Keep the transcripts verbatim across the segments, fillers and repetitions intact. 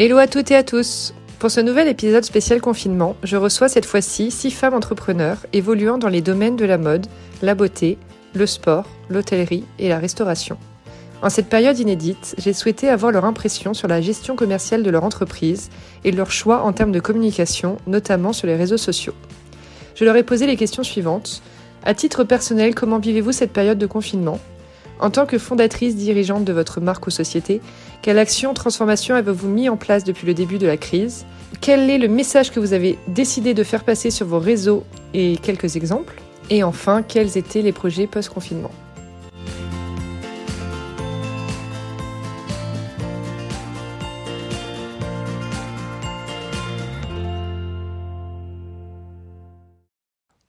Hello à toutes et à tous. Pour ce nouvel épisode spécial confinement, je reçois cette fois-ci six femmes entrepreneurs évoluant dans les domaines de la mode, la beauté, le sport, l'hôtellerie et la restauration. En cette période inédite, j'ai souhaité avoir leur impression sur la gestion commerciale de leur entreprise et leur choix en termes de communication, notamment sur les réseaux sociaux. Je leur ai posé les questions suivantes. À titre personnel, comment vivez-vous cette période de confinement ? En tant que fondatrice dirigeante de votre marque ou société, quelle action, transformation avez-vous mis en place depuis le début de la crise ? Quel est le message que vous avez décidé de faire passer sur vos réseaux et quelques exemples ? Et enfin, quels étaient les projets post-confinement ?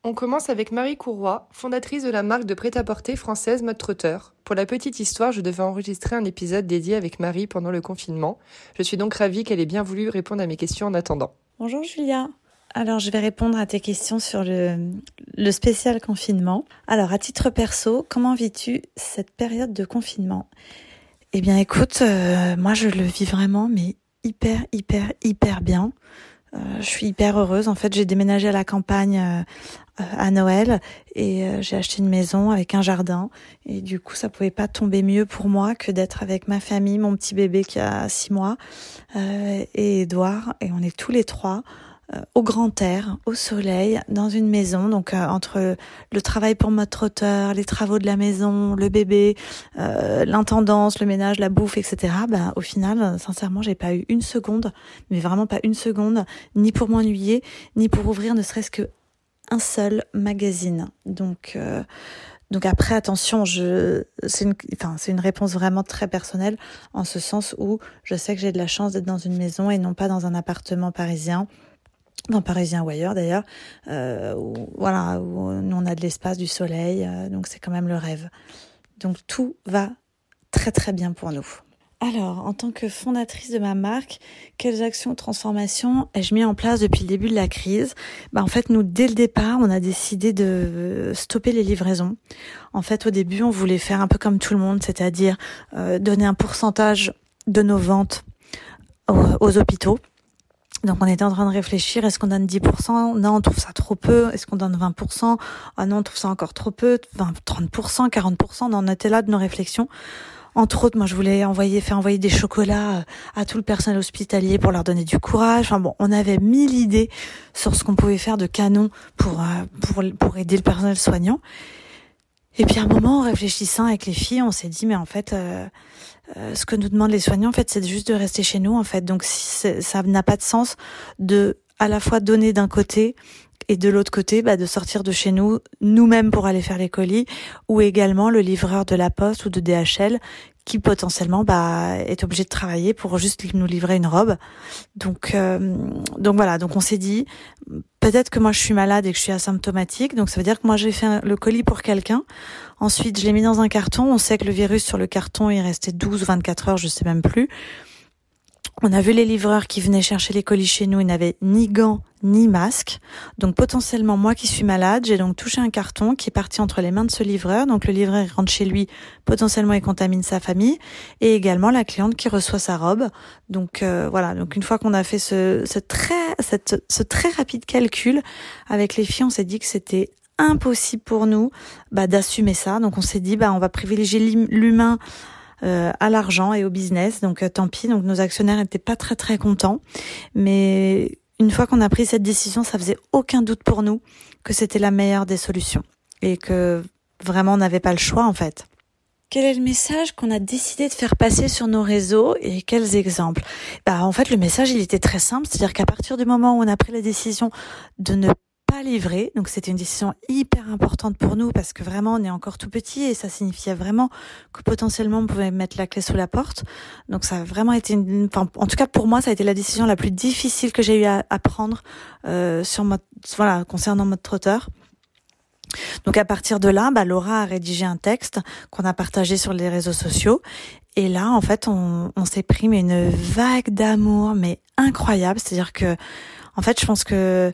On commence avec Marie Courroy, fondatrice de la marque de prêt-à-porter française Mode Trotteur. Pour la petite histoire, je devais enregistrer un épisode dédié avec Marie pendant le confinement. Je suis donc ravie qu'elle ait bien voulu répondre à mes questions en attendant. Bonjour Julia. Alors je vais répondre à tes questions sur le, le spécial confinement. Alors à titre perso, comment vis-tu cette période de confinement ? Eh bien écoute, euh, moi je le vis vraiment mais hyper hyper hyper bien. Euh, je suis hyper heureuse. En fait, j'ai déménagé à la campagne euh, à Noël et euh, j'ai acheté une maison avec un jardin. Et du coup, ça pouvait pas tomber mieux pour moi que d'être avec ma famille, mon petit bébé qui a six mois euh, et Edouard. Et on est tous les trois euh, au grand air, au soleil, dans une maison. Donc, euh, entre le travail pour Mode Trotteur, les travaux de la maison, le bébé, euh, l'intendance, le ménage, la bouffe, et cetera. Bah, au final, sincèrement, j'ai pas eu une seconde, mais vraiment pas une seconde, ni pour m'ennuyer, ni pour ouvrir ne serait-ce que un seul magazine. Donc, euh, donc après, attention, je, c'est une, enfin, c'est une réponse vraiment très personnelle, en ce sens où je sais que j'ai de la chance d'être dans une maison et non pas dans un appartement parisien. Dans Parisien ou ailleurs d'ailleurs, euh, où, voilà, où on a de l'espace, du soleil, euh, donc c'est quand même le rêve. Donc tout va très très bien pour nous. Alors, en tant que fondatrice de ma marque, quelles actions de transformation ai-je mis en place depuis le début de la crise ? Bah, en fait, nous, dès le départ, on a décidé de stopper les livraisons. En fait, au début, on voulait faire un peu comme tout le monde, c'est-à-dire euh, donner un pourcentage de nos ventes aux, aux hôpitaux. Donc on était en train de réfléchir, est-ce qu'on donne dix pour cent ? Non, on trouve ça trop peu. Est-ce qu'on donne vingt pour cent ? Ah non, on trouve ça encore trop peu. trente pour cent, quarante pour cent, on en était là de nos réflexions. Entre autres, moi je voulais envoyer, faire envoyer des chocolats à tout le personnel hospitalier pour leur donner du courage. Enfin bon, on avait mille idées sur ce qu'on pouvait faire de canon pour, pour, pour aider le personnel soignant. Et puis à un moment, en réfléchissant avec les filles, on s'est dit mais en fait, euh, euh, ce que nous demandent les soignants, en fait, c'est juste de rester chez nous, en fait. Donc si ça n'a pas de sens de à la fois donner d'un côté et de l'autre côté, bah, de sortir de chez nous nous-mêmes pour aller faire les colis, ou également le livreur de la Poste ou de D H L qui potentiellement bah, est obligé de travailler pour juste nous livrer une robe. Donc, euh, donc voilà. Donc on s'est dit peut-être que moi je suis malade et que je suis asymptomatique, donc ça veut dire que moi j'ai fait un, le colis pour quelqu'un, ensuite je l'ai mis dans un carton, on sait que le virus sur le carton il restait douze, vingt-quatre heures, je sais même plus. On a vu les livreurs qui venaient chercher les colis chez nous, ils n'avaient ni gants ni masques, donc potentiellement moi qui suis malade, j'ai donc touché un carton qui est parti entre les mains de ce livreur, donc le livreur rentre chez lui, potentiellement il contamine sa famille, et également la cliente qui reçoit sa robe. Donc euh, voilà, donc une fois qu'on a fait ce, ce, très, cette, ce très rapide calcul, avec les filles on s'est dit que c'était impossible pour nous bah, d'assumer ça, donc on s'est dit bah on va privilégier l'humain Euh, à l'argent et au business, donc euh, tant pis. Donc nos actionnaires étaient pas très très contents, mais une fois qu'on a pris cette décision, ça faisait aucun doute pour nous que c'était la meilleure des solutions et que vraiment on n'avait pas le choix en fait. Quel est le message qu'on a décidé de faire passer sur nos réseaux et quels exemples ? Bah en fait le message il était très simple, c'est-à-dire qu'à partir du moment où on a pris la décision de ne pas livré, donc c'était une décision hyper importante pour nous parce que vraiment on est encore tout petit et ça signifiait vraiment que potentiellement on pouvait mettre la clé sous la porte, donc ça a vraiment été une, enfin, en tout cas pour moi ça a été la décision la plus difficile que j'ai eu à, à prendre euh, sur ma, voilà, concernant Mode Trotteur. Donc à partir de là, bah, Laura a rédigé un texte qu'on a partagé sur les réseaux sociaux et là en fait on, on s'est pris mais une vague d'amour mais incroyable, c'est-à-dire que en fait je pense que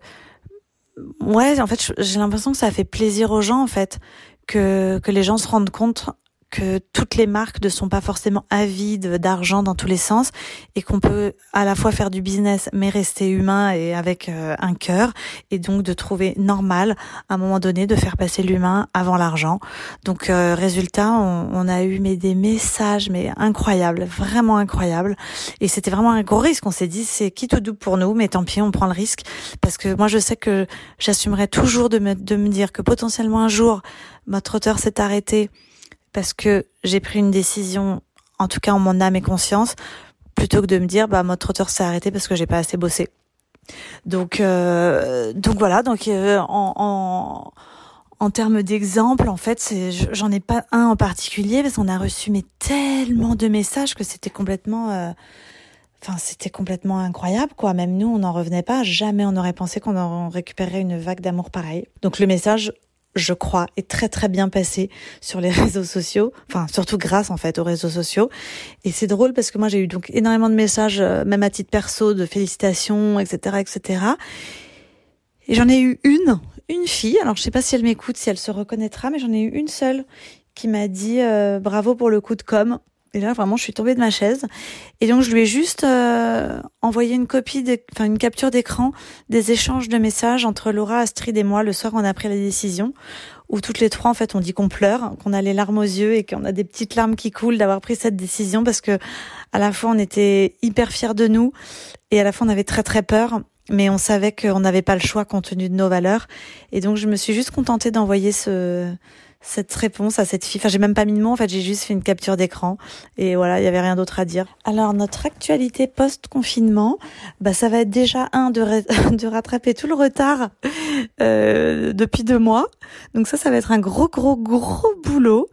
ouais, en fait, j'ai l'impression que ça a fait plaisir aux gens, en fait, que que les gens se rendent compte que toutes les marques ne sont pas forcément avides d'argent dans tous les sens et qu'on peut à la fois faire du business mais rester humain et avec euh, un cœur, et donc de trouver normal à un moment donné de faire passer l'humain avant l'argent. Donc euh, résultat, on, on a eu mais, des messages mais incroyables, vraiment incroyables, et c'était vraiment un gros risque. On s'est dit c'est quitte ou double pour nous, mais tant pis, on prend le risque, parce que moi je sais que j'assumerai toujours de me, de me dire que potentiellement un jour Mode Trotteur s'est arrêté parce que j'ai pris une décision, en tout cas en mon âme et conscience, plutôt que de me dire bah Mode Trotteur s'est arrêté parce que j'ai pas assez bossé. Donc euh, donc voilà, donc euh, en, en en termes d'exemple, en fait, c'est, j'en ai pas un en particulier parce qu'on a reçu mais tellement de messages que c'était complètement euh, Enfin, c'était complètement incroyable, quoi. Même nous, on n'en revenait pas. Jamais on n'aurait pensé qu'on en récupérait une vague d'amour pareille. Donc le message, je crois, est très très bien passé sur les réseaux sociaux. Enfin, surtout grâce en fait aux réseaux sociaux. Et c'est drôle parce que moi, j'ai eu donc énormément de messages, même à titre perso, de félicitations, et cetera, et cetera. Et j'en ai eu une, une fille. Alors je sais pas si elle m'écoute, si elle se reconnaîtra, mais j'en ai eu une seule qui m'a dit euh, bravo pour le coup de com'. Et là, vraiment, je suis tombée de ma chaise. Et donc, je lui ai juste euh, envoyé une copie, de, enfin une capture d'écran des échanges de messages entre Laura, Astrid et moi le soir où on a pris la décision, où toutes les trois, en fait, on dit qu'on pleure, qu'on a les larmes aux yeux et qu'on a des petites larmes qui coulent d'avoir pris cette décision, parce que à la fois, on était hyper fiers de nous et à la fois, on avait très, très peur. Mais on savait qu'on n'avait pas le choix compte tenu de nos valeurs. Et donc, je me suis juste contentée d'envoyer ce... cette réponse à cette fille. Enfin, j'ai même pas mis de mots, en fait, j'ai juste fait une capture d'écran. Et voilà, il y avait rien d'autre à dire. Alors, notre actualité post-confinement, bah, ça va être déjà, un, de, ra- de rattraper tout le retard euh, depuis deux mois. Donc ça, ça va être un gros, gros, gros boulot.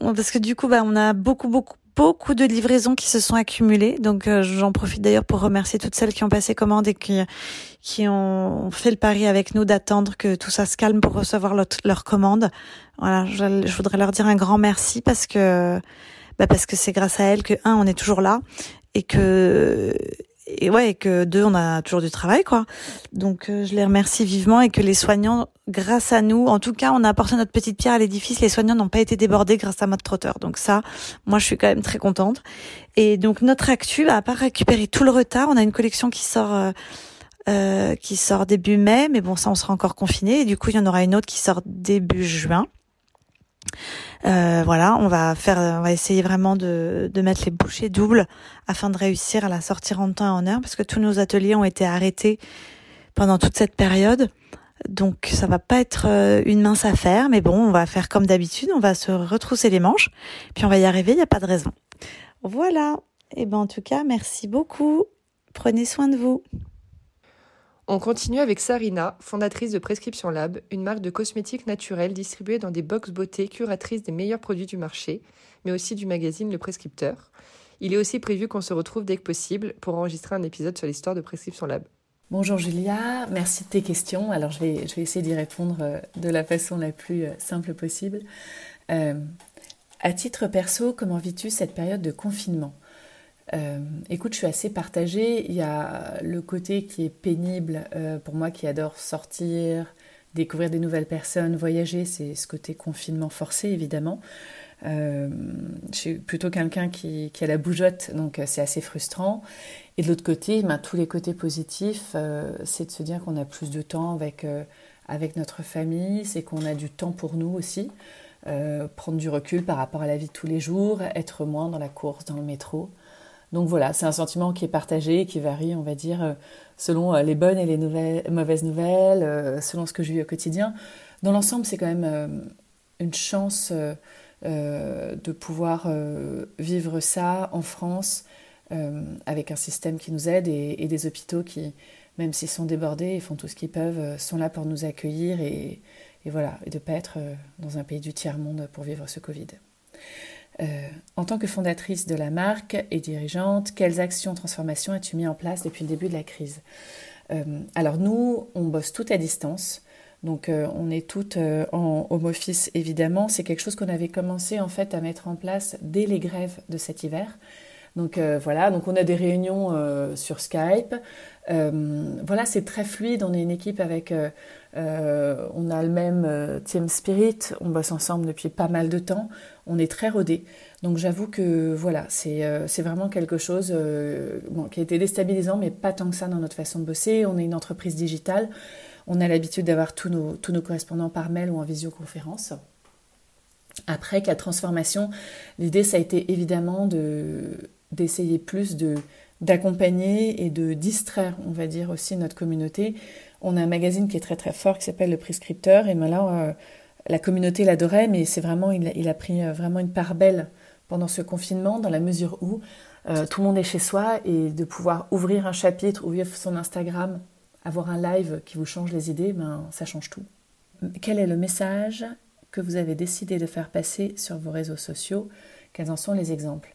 Parce que du coup, bah, on a beaucoup, beaucoup, beaucoup de livraisons qui se sont accumulées. Donc, euh, j'en profite d'ailleurs pour remercier toutes celles qui ont passé commande et qui, qui ont fait le pari avec nous d'attendre que tout ça se calme pour recevoir leur, leur commande. Voilà, je, je voudrais leur dire un grand merci parce que, bah, parce que c'est grâce à elles que, un, on est toujours là et que, et ouais, et que deux, on a toujours du travail, quoi. Donc, euh, je les remercie vivement, et que les soignants, grâce à nous, en tout cas, on a apporté notre petite pierre à l'édifice. Les soignants n'ont pas été débordés grâce à Mode Trotteur. Donc ça, moi, je suis quand même très contente. Et donc, notre actu, bah, à part récupérer tout le retard, on a une collection qui sort, euh, euh, qui sort début mai. Mais bon, ça, on sera encore confinés. Et du coup, il y en aura une autre qui sort début juin. Euh, voilà, on va faire, on va essayer vraiment de, de mettre les bouchées doubles afin de réussir à la sortir en temps et en heure, parce que tous nos ateliers ont été arrêtés pendant toute cette période. Donc ça va pas être une mince affaire, mais bon, on va faire comme d'habitude, on va se retrousser les manches, puis on va y arriver, il n'y a pas de raison. Voilà, et ben en tout cas, merci beaucoup, prenez soin de vous. On continue avec Sarina, fondatrice de Prescription Lab, une marque de cosmétiques naturels distribuée dans des box beauté, curatrice des meilleurs produits du marché, mais aussi du magazine Le Prescripteur. Il est aussi prévu qu'on se retrouve dès que possible pour enregistrer un épisode sur l'histoire de Prescription Lab. Bonjour Julia, merci de tes questions. Alors je vais, je vais essayer d'y répondre de la façon la plus simple possible. Euh, à titre perso, comment vis-tu cette période de confinement ? Euh, écoute, je suis assez partagée. Il y a le côté qui est pénible euh, pour moi qui adore sortir, découvrir des nouvelles personnes, voyager. C'est ce côté confinement forcé, évidemment. Euh, je suis plutôt quelqu'un qui, qui a la bougeotte, donc euh, c'est assez frustrant. Et de l'autre côté, ben, tous les côtés positifs, euh, c'est de se dire qu'on a plus de temps avec, euh, avec notre famille, c'est qu'on a du temps pour nous aussi. Euh, prendre du recul par rapport à la vie de tous les jours, être moins dans la course, dans le métro. Donc voilà, c'est un sentiment qui est partagé, qui varie, on va dire, selon les bonnes et les nouvelles, mauvaises nouvelles, selon ce que je vis au quotidien. Dans l'ensemble, c'est quand même une chance de pouvoir vivre ça en France, avec un système qui nous aide et des hôpitaux qui, même s'ils sont débordés, ils font tout ce qu'ils peuvent, sont là pour nous accueillir et, et voilà, et de ne pas être dans un pays du tiers-monde pour vivre ce Covid. Euh, en tant que fondatrice de la marque et dirigeante, quelles actions, transformations as-tu mis en place depuis le début de la crise ? euh, Alors nous, on bosse toutes à distance, donc euh, on est toutes euh, en home office évidemment. C'est quelque chose qu'on avait commencé en fait à mettre en place dès les grèves de cet hiver. Donc euh, voilà, donc on a des réunions euh, sur Skype. Euh, voilà, c'est très fluide. On est une équipe avec, euh, euh, on a le même euh, team spirit. On bosse ensemble depuis pas mal de temps. On est très rodés. Donc j'avoue que voilà, c'est euh, c'est vraiment quelque chose euh, bon, qui a été déstabilisant, mais pas tant que ça dans notre façon de bosser. On est une entreprise digitale. On a l'habitude d'avoir tous nos, tous nos correspondants par mail ou en visioconférence. Après, qu'à transformation, l'idée, ça a été évidemment de, d'essayer plus de, d'accompagner et de distraire, on va dire, aussi notre communauté. On a un magazine qui est très très fort qui s'appelle Le Prescripteur. Et ben là, euh, la communauté l'adorait, mais c'est vraiment, il a, il a pris vraiment une part belle pendant ce confinement, dans la mesure où euh, tout le monde est chez soi, et de pouvoir ouvrir un chapitre, ouvrir son Instagram, avoir un live qui vous change les idées, ben, ça change tout. Quel est le message que vous avez décidé de faire passer sur vos réseaux sociaux? Quels en sont les exemples?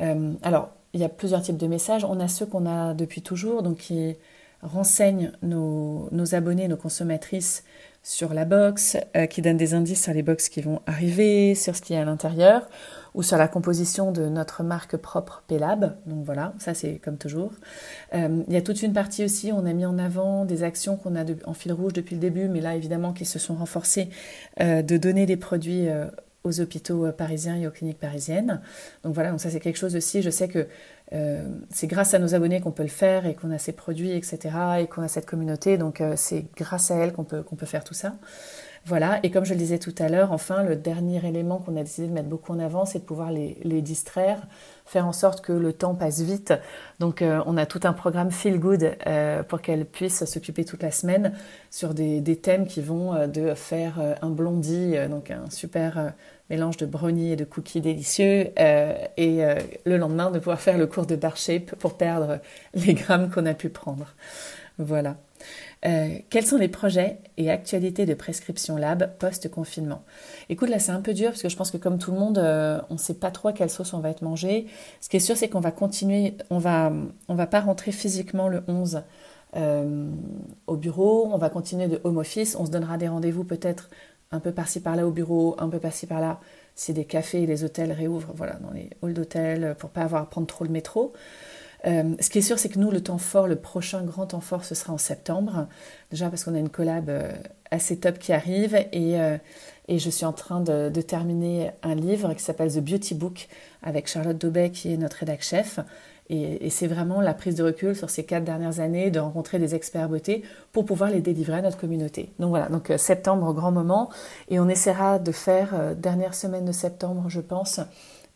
euh, Alors, il y a plusieurs types de messages. On a ceux qu'on a depuis toujours, donc qui renseignent nos, nos abonnés, nos consommatrices sur la box, euh, qui donnent des indices sur les box qui vont arriver, sur ce qu'il y a à l'intérieur, ou sur la composition de notre marque propre Pellab. Donc voilà, ça c'est comme toujours. Euh, il y a toute une partie aussi, on a mis en avant des actions qu'on a de, en fil rouge depuis le début, mais là évidemment qui se sont renforcées, euh, de donner des produits euh, aux hôpitaux euh, parisiens et aux cliniques parisiennes. Donc voilà, donc ça c'est quelque chose aussi, je sais que euh, c'est grâce à nos abonnés qu'on peut le faire, et qu'on a ces produits, et cetera, et qu'on a cette communauté, donc euh, c'est grâce à elle qu'on peut, qu'on peut faire tout ça. Voilà, et comme je le disais tout à l'heure, enfin, le dernier élément qu'on a décidé de mettre beaucoup en avant, c'est de pouvoir les, les distraire, faire en sorte que le temps passe vite. Donc, euh, on a tout un programme Feel Good euh, pour qu'elles puissent s'occuper toute la semaine sur des, des thèmes qui vont euh, de faire euh, un blondie, euh, donc un super euh, mélange de brownies et de cookies délicieux, euh, et euh, le lendemain, de pouvoir faire le cours de bar shape pour perdre les grammes qu'on a pu prendre. Voilà. Euh, quels sont les projets et actualités de Prescription Lab post-confinement? Écoute, là, c'est un peu dur parce que je pense que comme tout le monde, euh, on ne sait pas trop à quelle sauce on va être mangé. Ce qui est sûr, c'est qu'on va continuer, on va, on va pas rentrer physiquement le onze euh, au bureau. On va continuer de home office. On se donnera des rendez-vous peut-être un peu par-ci par-là au bureau, un peu par-ci par-là. Si des cafés et les hôtels réouvrent, voilà, dans les halls d'hôtels, pour pas avoir à prendre trop le métro. Euh, ce qui est sûr, c'est que nous, le temps fort, le prochain grand temps fort, ce sera en septembre. Déjà parce qu'on a une collab euh, assez top qui arrive, et, euh, et je suis en train de, de terminer un livre qui s'appelle The Beauty Book avec Charlotte Daubé, qui est notre rédac-chef. Et, et c'est vraiment la prise de recul sur ces quatre dernières années, de rencontrer des experts beauté pour pouvoir les délivrer à notre communauté. Donc voilà, donc euh, septembre, grand moment. Et on essaiera de faire, euh, dernière semaine de septembre, je pense,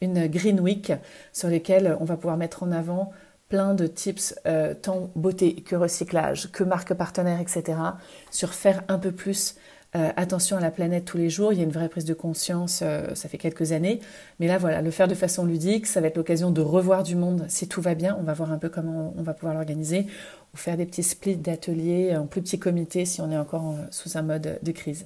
une Green Week sur lesquelles on va pouvoir mettre en avant plein de tips, euh, tant beauté que recyclage, que marque partenaire, et cetera, sur faire un peu plus euh, attention à la planète tous les jours. Il y a une vraie prise de conscience, euh, ça fait quelques années. Mais là, voilà, le faire de façon ludique, ça va être l'occasion de revoir du monde si tout va bien. On va voir un peu comment on va pouvoir l'organiser, ou faire des petits splits d'ateliers en plus petits comités si on est encore en, sous un mode de crise.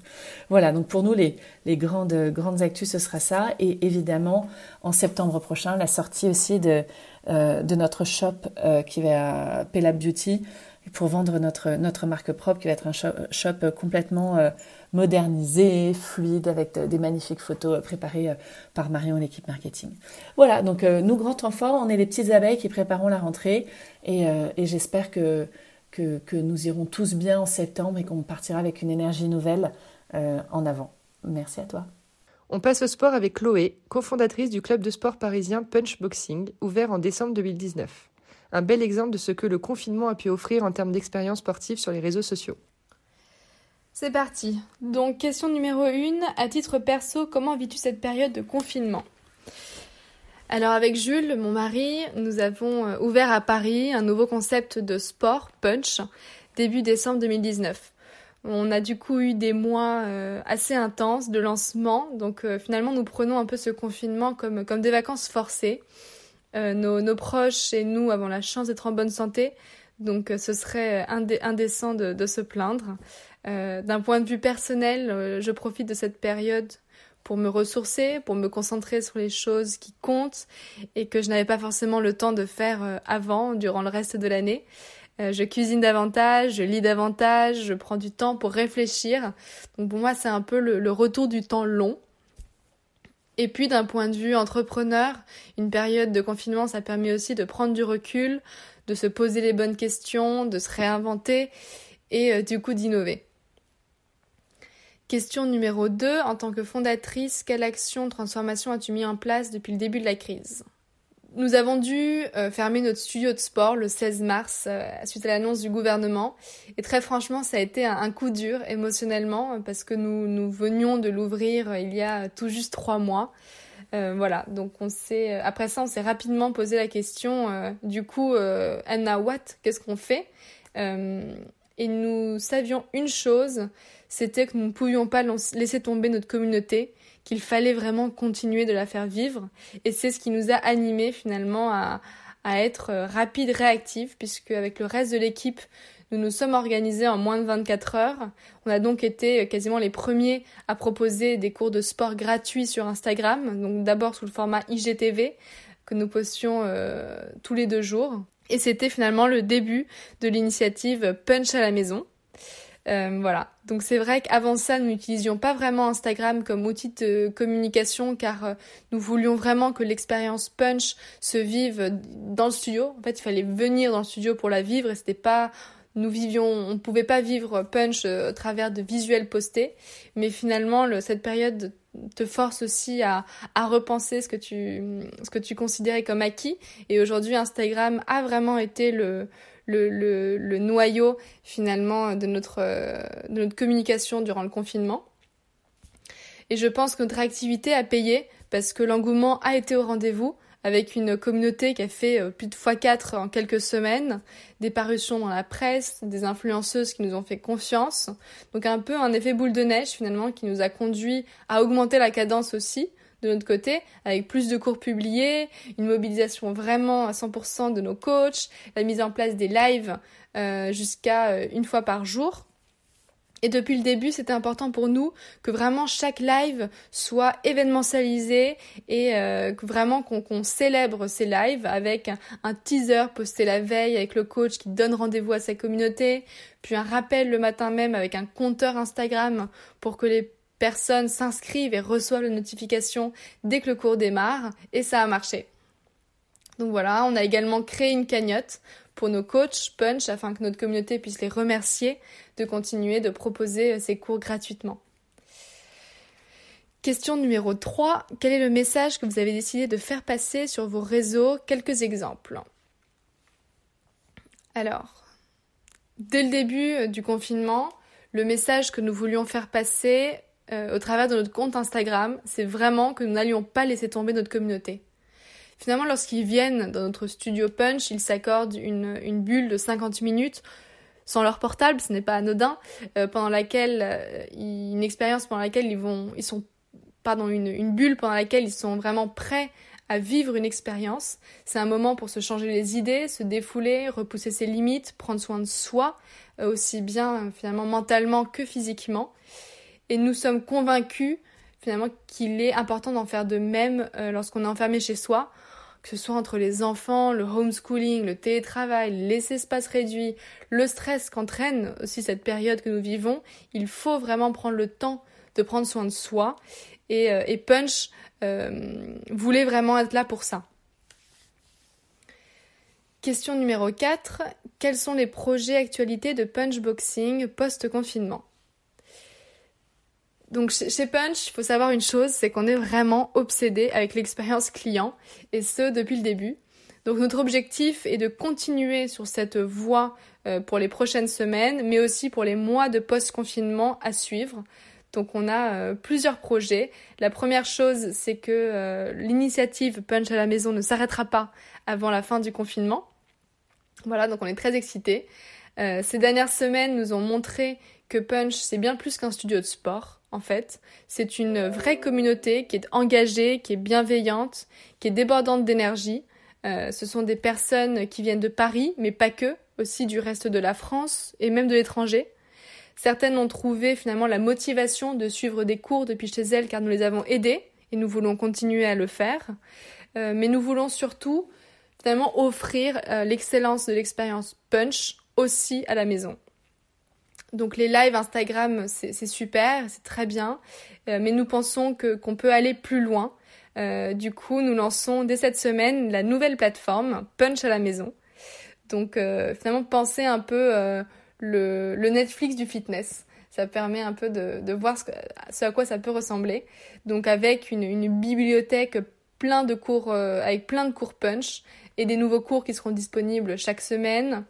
Voilà, donc pour nous, les, les grandes, grandes actus, ce sera ça. Et évidemment, en septembre prochain, la sortie aussi de... Euh, de notre shop euh, qui va à Pella Beauty pour vendre notre, notre marque propre, qui va être un shop, shop complètement euh, modernisé, fluide, avec de, des magnifiques photos préparées euh, par Marion et l'équipe marketing. Voilà, donc euh, nous, grand temps fort, on est les petites abeilles qui préparons la rentrée, et, euh, et j'espère que, que, que nous irons tous bien en septembre et qu'on partira avec une énergie nouvelle euh, en avant. Merci à toi. On passe au sport avec Chloé, cofondatrice du club de sport parisien Punch Boxing, ouvert en décembre deux mille dix-neuf. Un bel exemple de ce que le confinement a pu offrir en termes d'expérience sportive sur les réseaux sociaux. C'est parti. Donc, question numéro un, à titre perso, comment vis-tu cette période de confinement ? Alors, avec Jules, mon mari, nous avons ouvert à Paris un nouveau concept de sport, Punch, début décembre deux mille dix-neuf. On a du coup eu des mois euh, assez intenses de lancement, donc euh, finalement nous prenons un peu ce confinement comme, comme des vacances forcées. Euh, nos, nos proches et nous avons la chance d'être en bonne santé, donc euh, ce serait indé- indécent de, de se plaindre. Euh, d'un point de vue personnel, euh, je profite de cette période pour me ressourcer, pour me concentrer sur les choses qui comptent et que je n'avais pas forcément le temps de faire euh, avant, durant le reste de l'année. Je cuisine davantage, je lis davantage, je prends du temps pour réfléchir. Donc pour moi, c'est un peu le, le retour du temps long. Et puis d'un point de vue entrepreneur, une période de confinement, ça permet aussi de prendre du recul, de se poser les bonnes questions, de se réinventer et euh, du coup d'innover. Question numéro deux, en tant que fondatrice, quelle action, transformation as-tu mis en place depuis le début de la crise ? Nous avons dû euh, fermer notre studio de sport le seize mars euh, suite à l'annonce du gouvernement et très franchement ça a été un, un coup dur émotionnellement parce que nous, nous venions de l'ouvrir euh, il y a tout juste trois mois. Euh, voilà, donc on s'est, euh, après ça on s'est rapidement posé la question euh, du coup euh, Anna Watt, qu'est-ce qu'on fait euh, Et nous savions une chose, c'était que nous ne pouvions pas laisser tomber notre communauté, qu'il fallait vraiment continuer de la faire vivre. Et c'est ce qui nous a animés finalement à, à être rapides, réactifs, puisque avec le reste de l'équipe, nous nous sommes organisés en moins de vingt-quatre heures. On a donc été quasiment les premiers à proposer des cours de sport gratuits sur Instagram, donc d'abord sous le format I G T V, que nous postions euh, tous les deux jours. Et c'était finalement le début de l'initiative Punch à la maison. Euh, voilà, donc c'est vrai qu'avant ça, nous n'utilisions pas vraiment Instagram comme outil de communication car nous voulions vraiment que l'expérience Punch se vive dans le studio. En fait, il fallait venir dans le studio pour la vivre et c'était pas... Nous vivions, on ne pouvait pas vivre Punch au travers de visuels postés, mais finalement, le, cette période te force aussi à, à repenser ce que, tu, ce que tu considérais comme acquis. Et aujourd'hui, Instagram a vraiment été le... Le, le, le noyau finalement de notre, de notre communication durant le confinement. Et je pense que notre activité a payé parce que l'engouement a été au rendez-vous avec une communauté qui a fait plus de fois quatre en quelques semaines, des parutions dans la presse, des influenceuses qui nous ont fait confiance. Donc un peu un effet boule de neige finalement qui nous a conduit à augmenter la cadence aussi. De notre côté, avec plus de cours publiés, une mobilisation vraiment à cent pour cent de nos coachs, la mise en place des lives euh, jusqu'à euh, une fois par jour. Et depuis le début, c'était important pour nous que vraiment chaque live soit événementialisé et euh, que vraiment qu'on, qu'on célèbre ces lives avec un, un teaser posté la veille avec le coach qui donne rendez-vous à sa communauté, puis un rappel le matin même avec un compteur Instagram pour que les personnes s'inscrivent et reçoivent la notification dès que le cours démarre et ça a marché. Donc voilà, on a également créé une cagnotte pour nos coachs Punch afin que notre communauté puisse les remercier de continuer de proposer ces cours gratuitement. Question numéro trois, quel est le message que vous avez décidé de faire passer sur vos réseaux ? Quelques exemples. Alors, dès le début du confinement, le message que nous voulions faire passer Euh, au travers de notre compte Instagram, c'est vraiment que nous n'allions pas laisser tomber notre communauté. Finalement, lorsqu'ils viennent dans notre studio Punch, ils s'accordent une, une bulle de cinquante minutes sans leur portable, ce n'est pas anodin, euh, pendant laquelle euh, une expérience pendant laquelle ils vont, ils sont, pardon, une, une bulle pendant laquelle ils sont vraiment prêts à vivre une expérience. C'est un moment pour se changer les idées, se défouler, repousser ses limites, prendre soin de soi, euh, aussi bien finalement mentalement que physiquement. Et nous sommes convaincus, finalement, qu'il est important d'en faire de même euh, lorsqu'on est enfermé chez soi, que ce soit entre les enfants, le homeschooling, le télétravail, les espaces réduits, le stress qu'entraîne aussi cette période que nous vivons. Il faut vraiment prendre le temps de prendre soin de soi. Et, euh, et Punch euh, voulait vraiment être là pour ça. Question numéro quatre. Quels sont les projets actualités de Punch Boxing post-confinement ? Donc chez Punch, il faut savoir une chose, c'est qu'on est vraiment obsédé avec l'expérience client, et ce depuis le début. Donc notre objectif est de continuer sur cette voie euh, pour les prochaines semaines, mais aussi pour les mois de post-confinement à suivre. Donc on a euh, plusieurs projets. La première chose, c'est que euh, l'initiative Punch à la maison ne s'arrêtera pas avant la fin du confinement. Voilà, donc on est très excités. Euh, ces dernières semaines nous ont montré que Punch, c'est bien plus qu'un studio de sport. En fait, c'est une vraie communauté qui est engagée, qui est bienveillante, qui est débordante d'énergie. Euh, ce sont des personnes qui viennent de Paris, mais pas que, aussi du reste de la France et même de l'étranger. Certaines ont trouvé finalement la motivation de suivre des cours depuis chez elles car nous les avons aidées et nous voulons continuer à le faire. Euh, mais nous voulons surtout finalement offrir euh, l'excellence de l'expérience Punch aussi à la maison. Donc les lives Instagram, c'est, c'est super, c'est très bien, euh, mais nous pensons que, qu'on peut aller plus loin, Euh, du coup, nous lançons dès cette semaine la nouvelle plateforme Punch à la maison. Donc euh, finalement, pensez un peu euh, le, le Netflix du fitness. Ça permet un peu de, de voir ce, que, ce à quoi ça peut ressembler. Donc avec une, une bibliothèque plein de cours, euh, avec plein de cours punch et des nouveaux cours qui seront disponibles chaque semaine.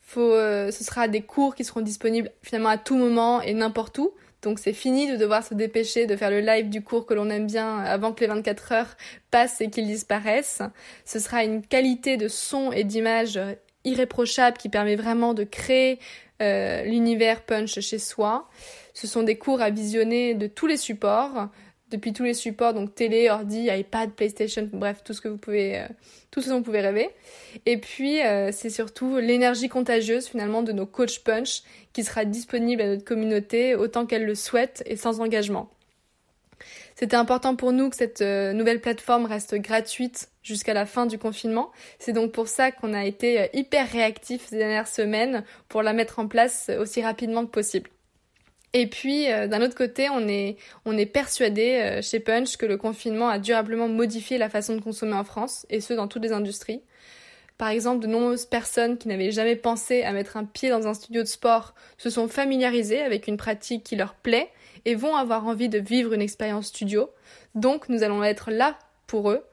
Faut, euh, ce sera des cours qui seront disponibles finalement à tout moment et n'importe où. Donc c'est fini de devoir se dépêcher de faire le live du cours que l'on aime bien avant que les vingt-quatre heures passent et qu'il disparaisse. Ce sera une qualité de son et d'image irréprochable qui permet vraiment de créer euh, l'univers punch chez soi. Ce sont des cours à visionner de tous les supports, depuis tous les supports, donc télé, ordi, iPad, PlayStation, bref, tout ce que vous pouvez, euh, tout ce dont vous pouvez rêver. Et puis, euh, c'est surtout l'énergie contagieuse, finalement, de nos coachs punch qui sera disponible à notre communauté autant qu'elle le souhaite et sans engagement. C'était important pour nous que cette euh, nouvelle plateforme reste gratuite jusqu'à la fin du confinement. C'est donc pour ça qu'on a été hyper réactifs ces dernières semaines pour la mettre en place aussi rapidement que possible. Et puis, euh, d'un autre côté, on est, on est persuadé euh, chez Punch que le confinement a durablement modifié la façon de consommer en France, et ce, dans toutes les industries. Par exemple, de nombreuses personnes qui n'avaient jamais pensé à mettre un pied dans un studio de sport se sont familiarisées avec une pratique qui leur plaît et vont avoir envie de vivre une expérience studio. Donc, nous allons être là pour eux.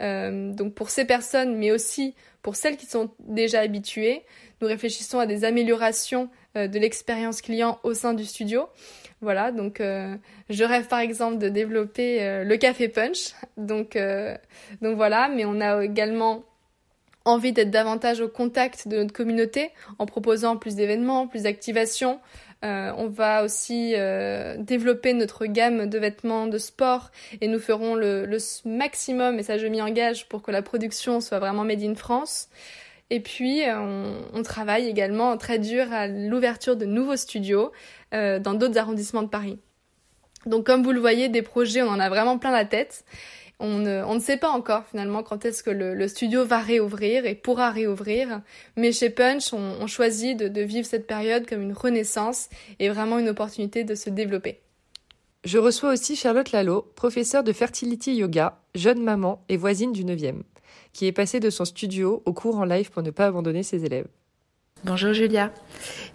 Euh, donc, pour ces personnes, mais aussi pour celles qui sont déjà habituées, nous réfléchissons à des améliorations de l'expérience client au sein du studio. Voilà, donc euh, je rêve par exemple de développer euh, le café punch. Donc, euh, donc voilà, mais on a également envie d'être davantage au contact de notre communauté en proposant plus d'événements, plus d'activations. Euh, on va aussi euh, développer notre gamme de vêtements de sport et nous ferons le, le maximum, et ça je m'y engage, pour que la production soit vraiment made in France. Et puis, on, on travaille également très dur à l'ouverture de nouveaux studios euh, dans d'autres arrondissements de Paris. Donc, comme vous le voyez, des projets, on en a vraiment plein la tête. On ne, on ne sait pas encore, finalement, quand est-ce que le, le studio va réouvrir et pourra réouvrir. Mais chez Punch, on, on choisit de, de vivre cette période comme une renaissance et vraiment une opportunité de se développer. Je reçois aussi Charlotte Lallot, professeure de fertility yoga, jeune maman et voisine du neuvième, qui est passée de son studio au cours en live pour ne pas abandonner ses élèves. Bonjour Julia.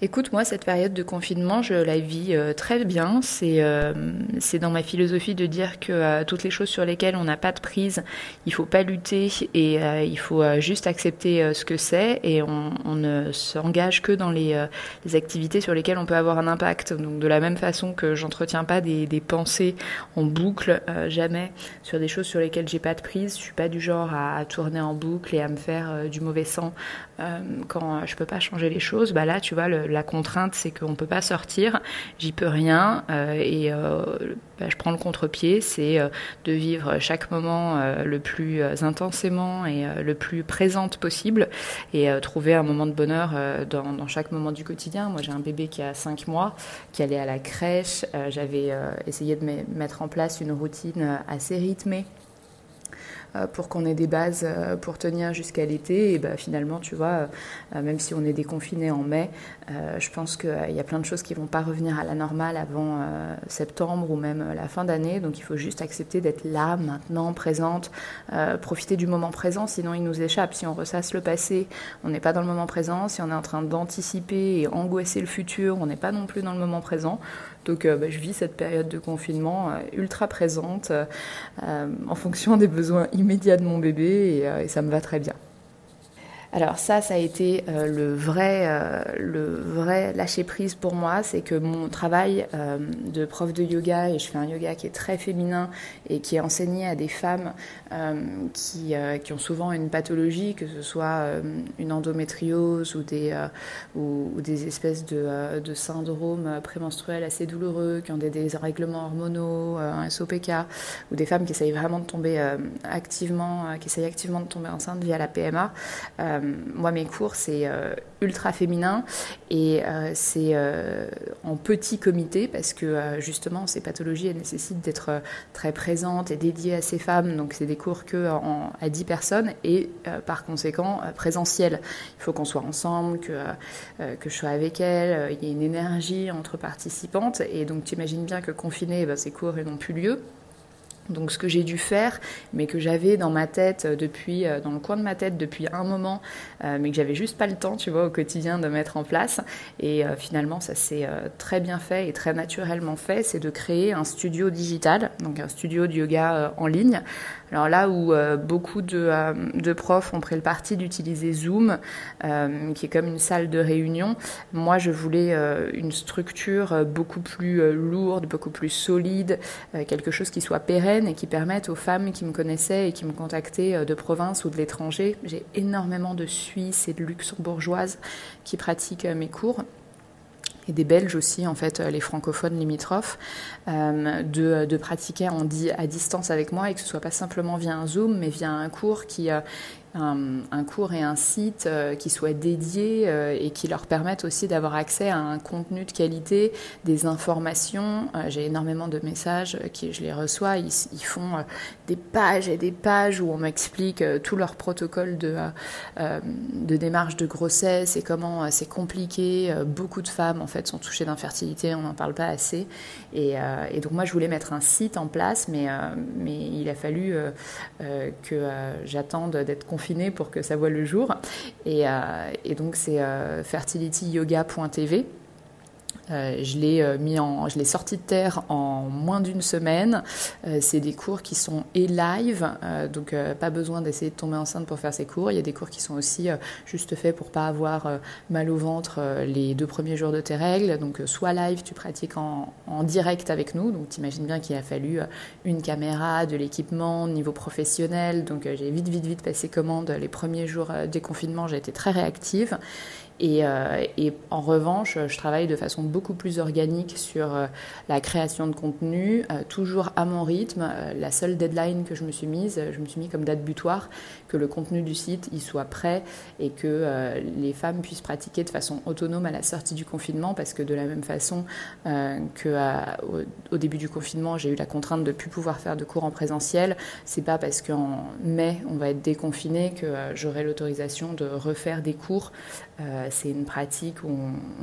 Écoute, moi, cette période de confinement, je la vis euh, très bien. C'est, euh, c'est dans ma philosophie de dire que euh, toutes les choses sur lesquelles on n'a pas de prise, il ne faut pas lutter et euh, il faut euh, juste accepter euh, ce que c'est, et on, on ne s'engage que dans les, euh, les activités sur lesquelles on peut avoir un impact. Donc, de la même façon que j'entretiens pas des, des pensées en boucle, euh, jamais, sur des choses sur lesquelles j'ai pas de prise. Je suis pas du genre à, à tourner en boucle et à me faire euh, du mauvais sang euh, quand euh, je peux pas changer les choses. Bah là, tu vois, le, la contrainte, c'est qu'on peut pas sortir, j'y peux rien, euh, et euh, bah, je prends le contre-pied, c'est euh, de vivre chaque moment euh, le plus intensément et euh, le plus présente possible, et euh, trouver un moment de bonheur euh, dans, dans chaque moment du quotidien. Moi, j'ai un bébé qui a cinq mois, qui allait à la crèche, euh, j'avais euh, essayé de m- mettre en place une routine assez rythmée pour qu'on ait des bases pour tenir jusqu'à l'été. Et bah, finalement, tu vois, même si on est déconfiné en mai, euh, je pense qu'il euh, y a plein de choses qui ne vont pas revenir à la normale avant euh, septembre ou même la fin d'année. Donc, il faut juste accepter d'être là, maintenant, présente, euh, profiter du moment présent, sinon il nous échappe. Si on ressasse le passé, on n'est pas dans le moment présent. Si on est en train d'anticiper et angoisser le futur, on n'est pas non plus dans le moment présent. Donc, euh, bah, je vis cette période de confinement euh, ultra présente euh, en fonction des besoins immédiats de mon bébé, et, euh, et ça me va très bien. Alors ça, ça a été euh, le vrai, euh, le vrai lâcher-prise pour moi. C'est que mon travail euh, de prof de yoga, et je fais un yoga qui est très féminin et qui est enseigné à des femmes euh, qui, euh, qui ont souvent une pathologie, que ce soit euh, une endométriose ou des, euh, ou, ou des espèces de, euh, de syndromes prémenstruels assez douloureux, qui ont des désrèglements hormonaux, euh, un S O P K, ou des femmes qui essayent vraiment de tomber euh, activement, euh, qui essayent activement de tomber enceinte via la P M A. Euh, Moi, mes cours, c'est euh, ultra féminin, et euh, c'est euh, en petit comité, parce que euh, justement, ces pathologies, elles nécessitent d'être euh, très présentes et dédiées à ces femmes. Donc, c'est des cours que en, à dix personnes et euh, par conséquent euh, présentiel. Il faut qu'on soit ensemble, que, euh, que je sois avec elles, il euh, y ait une énergie entre participantes. Et donc, tu imagines bien que confinées, ben, ces cours n'ont plus lieu. Donc ce que j'ai dû faire, mais que j'avais dans ma tête depuis, dans le coin de ma tête depuis un moment, euh, mais que j'avais juste pas le temps, tu vois, au quotidien de mettre en place. Et euh, finalement, ça s'est euh, très bien fait et très naturellement fait, c'est de créer un studio digital, donc un studio de yoga euh, en ligne. Alors là où euh, beaucoup de, euh, de profs ont pris le parti d'utiliser Zoom, euh, qui est comme une salle de réunion, moi je voulais euh, une structure beaucoup plus euh, lourde, beaucoup plus solide, euh, quelque chose qui soit pérenne, et qui permettent aux femmes qui me connaissaient et qui me contactaient de province ou de l'étranger. J'ai énormément de Suisses et de Luxembourgeoises qui pratiquent mes cours, et des Belges aussi, en fait, les francophones limitrophes, euh, de, de pratiquer en di- à distance avec moi, et que ce soit pas simplement via un Zoom, mais via un cours qui... Euh, Un, un cours et un site euh, qui soient dédiés euh, et qui leur permettent aussi d'avoir accès à un contenu de qualité, des informations. Euh, j'ai énormément de messages euh, qui je les reçois. Ils, ils font euh, des pages et des pages où on m'explique euh, tout leur protocole de, euh, euh, de démarche de grossesse et comment euh, c'est compliqué. Euh, beaucoup de femmes en fait sont touchées d'infertilité, on n'en parle pas assez. Et, euh, et donc moi je voulais mettre un site en place, mais, euh, mais il a fallu euh, euh, que euh, j'attende d'être confinée pour que ça voie le jour. Et, euh, et donc c'est euh, fertility yoga point t v. Euh, je l'ai euh, mis en, je l'ai sorti de terre en moins d'une semaine. Euh, c'est des cours qui sont et live, euh, donc euh, pas besoin d'essayer de tomber enceinte pour faire ces cours. Il y a des cours qui sont aussi euh, juste faits pour pas avoir euh, mal au ventre euh, les deux premiers jours de tes règles. Donc euh, soit live, tu pratiques en, en direct avec nous. Donc t'imagines bien qu'il a fallu euh, une caméra, de l'équipement, niveau professionnel. Donc euh, j'ai vite, vite, vite passé commande les premiers jours euh, des confinements. J'ai été très réactive. Et, euh, et en revanche, je travaille de façon beaucoup plus organique sur euh, la création de contenu, euh, toujours à mon rythme. Euh, la seule deadline que je me suis mise, je me suis mise comme date butoir, que le contenu du site y soit prêt et que euh, les femmes puissent pratiquer de façon autonome à la sortie du confinement, parce que de la même façon euh, qu'au au début du confinement, j'ai eu la contrainte de ne plus pouvoir faire de cours en présentiel. C'est pas parce qu'en mai, on va être déconfiné que euh, j'aurai l'autorisation de refaire des cours. Euh, C'est une pratique où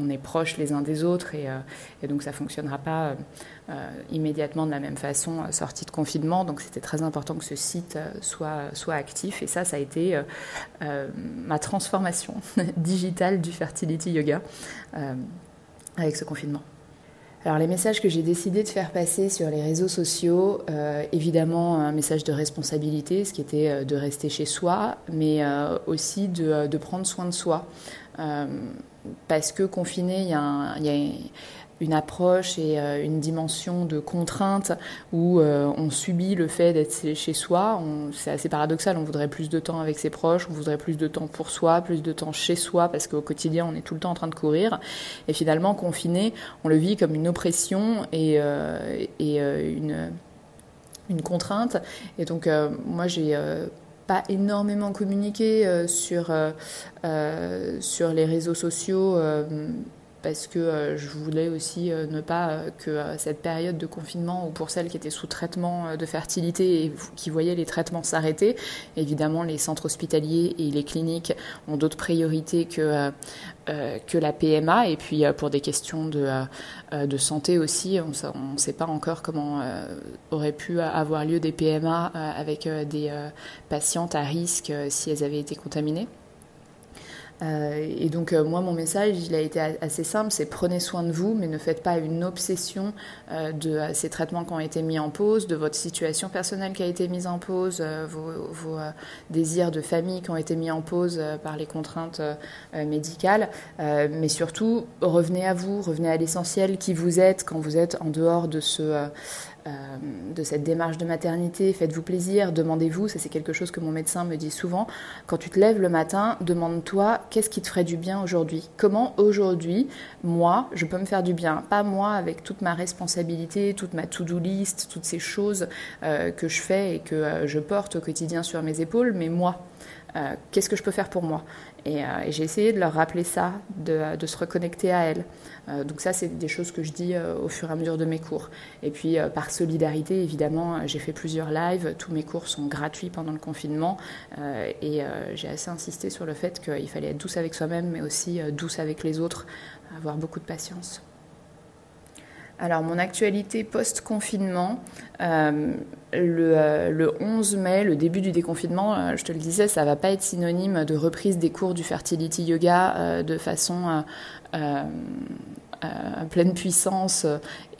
on est proche les uns des autres, et, euh, et donc ça ne fonctionnera pas euh, euh, immédiatement de la même façon euh, sortie de confinement. Donc c'était très important que ce site euh, soit, soit actif, et ça, ça a été euh, euh, ma transformation digitale du fertility yoga euh, avec ce confinement. Alors les messages que j'ai décidé de faire passer sur les réseaux sociaux, euh, évidemment un message de responsabilité, ce qui était de rester chez soi, mais euh, aussi de, de prendre soin de soi. Euh, parce que confiné, il y a un... Y a... une approche et une dimension de contrainte où on subit le fait d'être chez soi. On, c'est assez paradoxal, on voudrait plus de temps avec ses proches, on voudrait plus de temps pour soi, plus de temps chez soi, parce qu'au quotidien, on est tout le temps en train de courir. Et finalement, confiné, on le vit comme une oppression et, euh, et euh, une, une contrainte. Et donc, euh, moi, j'ai... Euh, pas énormément communiqué euh, sur, euh, euh, sur les réseaux sociaux euh, parce que euh, je voulais aussi euh, ne pas euh, que euh, cette période de confinement, ou pour celles qui étaient sous traitement euh, de fertilité et qui voyaient les traitements s'arrêter, évidemment les centres hospitaliers et les cliniques ont d'autres priorités que, euh, euh, que la P M A, et puis euh, pour des questions de, euh, de santé aussi, on ne sait pas encore comment euh, auraient pu avoir lieu des P M A euh, avec euh, des euh, patientes à risque euh, si elles avaient été contaminées. Euh, et donc euh, moi mon message il a été assez simple, c'est prenez soin de vous, mais ne faites pas une obsession euh, de euh, ces traitements qui ont été mis en pause, de votre situation personnelle qui a été mise en pause, euh, vos, vos euh, désirs de famille qui ont été mis en pause euh, par les contraintes euh, médicales, euh, mais surtout revenez à vous, revenez à l'essentiel, qui vous êtes quand vous êtes en dehors de ce... Euh, Euh, de cette démarche de maternité. Faites-vous plaisir, demandez-vous, ça c'est quelque chose que mon médecin me dit souvent, quand tu te lèves le matin, demande-toi qu'est-ce qui te ferait du bien aujourd'hui, comment aujourd'hui moi je peux me faire du bien, pas moi avec toute ma responsabilité, toute ma to-do list, toutes ces choses euh, que je fais et que euh, je porte au quotidien sur mes épaules, mais moi euh, qu'est-ce que je peux faire pour moi. Et, euh, et j'ai essayé de leur rappeler ça, de, de se reconnecter à elles. Euh, donc ça, c'est des choses que je dis euh, au fur et à mesure de mes cours. Et puis, euh, par solidarité, évidemment, j'ai fait plusieurs lives. Tous mes cours sont gratuits pendant le confinement. Euh, et euh, j'ai assez insisté sur le fait qu'il fallait être douce avec soi-même, mais aussi euh, douce avec les autres, avoir beaucoup de patience. Alors, mon actualité post-confinement, euh, le, euh, le onze mai, le début du déconfinement, euh, je te le disais, ça ne va pas être synonyme de reprise des cours du fertility yoga euh, de façon euh, euh, à pleine puissance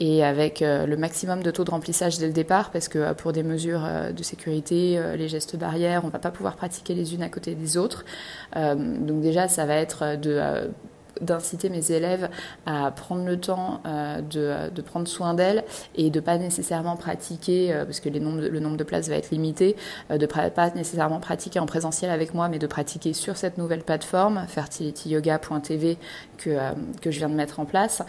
et avec euh, le maximum de taux de remplissage dès le départ, parce que euh, pour des mesures euh, de sécurité, euh, les gestes barrières, on ne va pas pouvoir pratiquer les unes à côté des autres. Euh, donc déjà, ça va être de... Euh, d'inciter mes élèves à prendre le temps euh, de, de prendre soin d'elles et de pas nécessairement pratiquer, euh, parce que les nombres, le nombre de places va être limité, euh, de pra- pas nécessairement pratiquer en présentiel avec moi, mais de pratiquer sur cette nouvelle plateforme, fertility yoga point t v, que, euh, que je viens de mettre en place,